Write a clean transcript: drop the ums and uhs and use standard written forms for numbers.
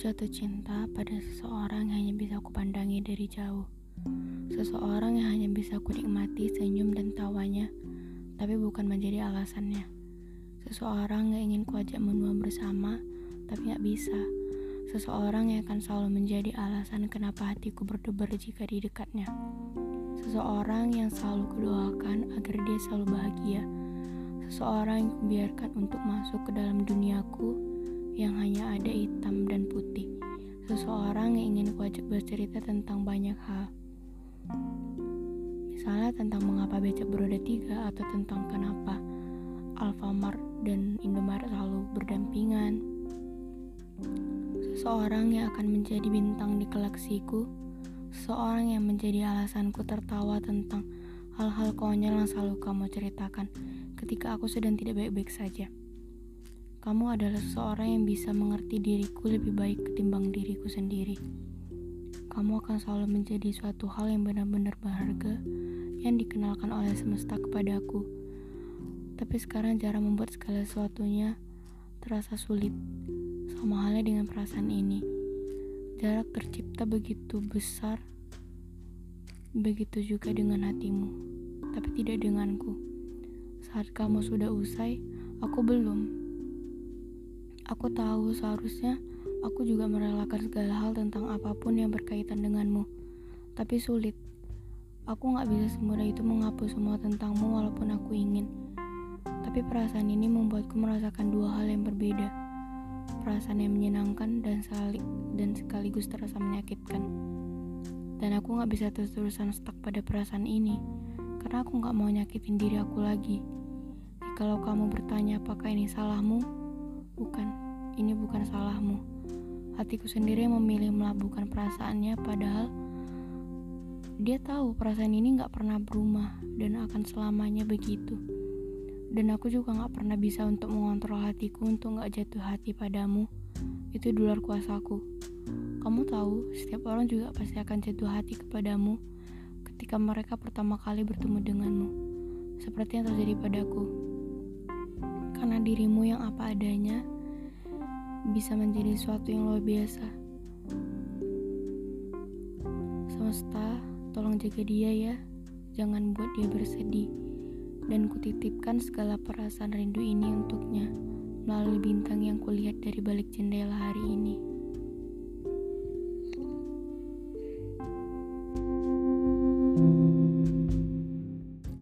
jatuh cinta pada seseorang yang hanya bisa aku pandangi dari jauh. Seseorang yang hanya bisa aku nikmati senyum dan tawanya, tapi bukan menjadi alasannya. Seseorang yang ingin ku ajak menua bersama, tapi gak bisa. Seseorang yang akan selalu menjadi alasan kenapa hatiku berdebar jika di dekatnya. Seseorang yang selalu kudoakan agar dia selalu bahagia. Seseorang yang kubiarkan untuk masuk ke dalam duniaku yang hanya ada hitam dan putih. Seseorang yang ingin kuajak bercerita tentang banyak hal, misalnya tentang mengapa becak beroda tiga, atau tentang kenapa Alfamart dan Indomaret selalu berdampingan. Seseorang yang akan menjadi bintang di galaksiku. Seseorang yang menjadi alasanku tertawa tentang hal-hal konyol yang selalu kamu ceritakan ketika aku sedang tidak baik-baik saja. Kamu adalah seseorang yang bisa mengerti diriku lebih baik ketimbang diriku sendiri. Kamu akan selalu menjadi suatu hal yang benar-benar berharga yang dikenalkan oleh semesta kepadaku. Tapi sekarang cara membuat segala sesuatunya terasa sulit. Sama halnya dengan perasaan ini. Jarak tercipta begitu besar. Begitu juga dengan hatimu, tapi tidak denganku. Saat kamu sudah usai, aku belum. Aku tahu seharusnya aku juga merelakan segala hal tentang apapun yang berkaitan denganmu, tapi sulit. Aku gak bisa semudah itu menghapus semua tentangmu walaupun aku ingin. Tapi perasaan ini membuatku merasakan dua hal yang berbeda. Perasaan yang menyenangkan dan sekaligus terasa menyakitkan. Dan aku gak bisa terus-terusan stuck pada perasaan ini, karena aku gak mau nyakitin diri aku lagi. Jikalau kamu bertanya apakah ini salahmu, bukan, ini bukan salahmu. Hatiku sendiri yang memilih melabuhkan perasaannya, padahal dia tahu perasaan ini gak pernah berubah dan akan selamanya begitu. Dan aku juga gak pernah bisa untuk mengontrol hatiku untuk gak jatuh hati padamu. Itu di luar kuasaku. Kamu tahu, setiap orang juga pasti akan jatuh hati kepadamu ketika mereka pertama kali bertemu denganmu, seperti yang terjadi padaku. Karena dirimu yang apa adanya bisa menjadi sesuatu yang luar biasa. Semesta, tolong jaga dia ya, jangan buat dia bersedih. Dan kutitipkan segala perasaan rindu ini untuknya melalui bintang yang kulihat dari balik jendela hari ini.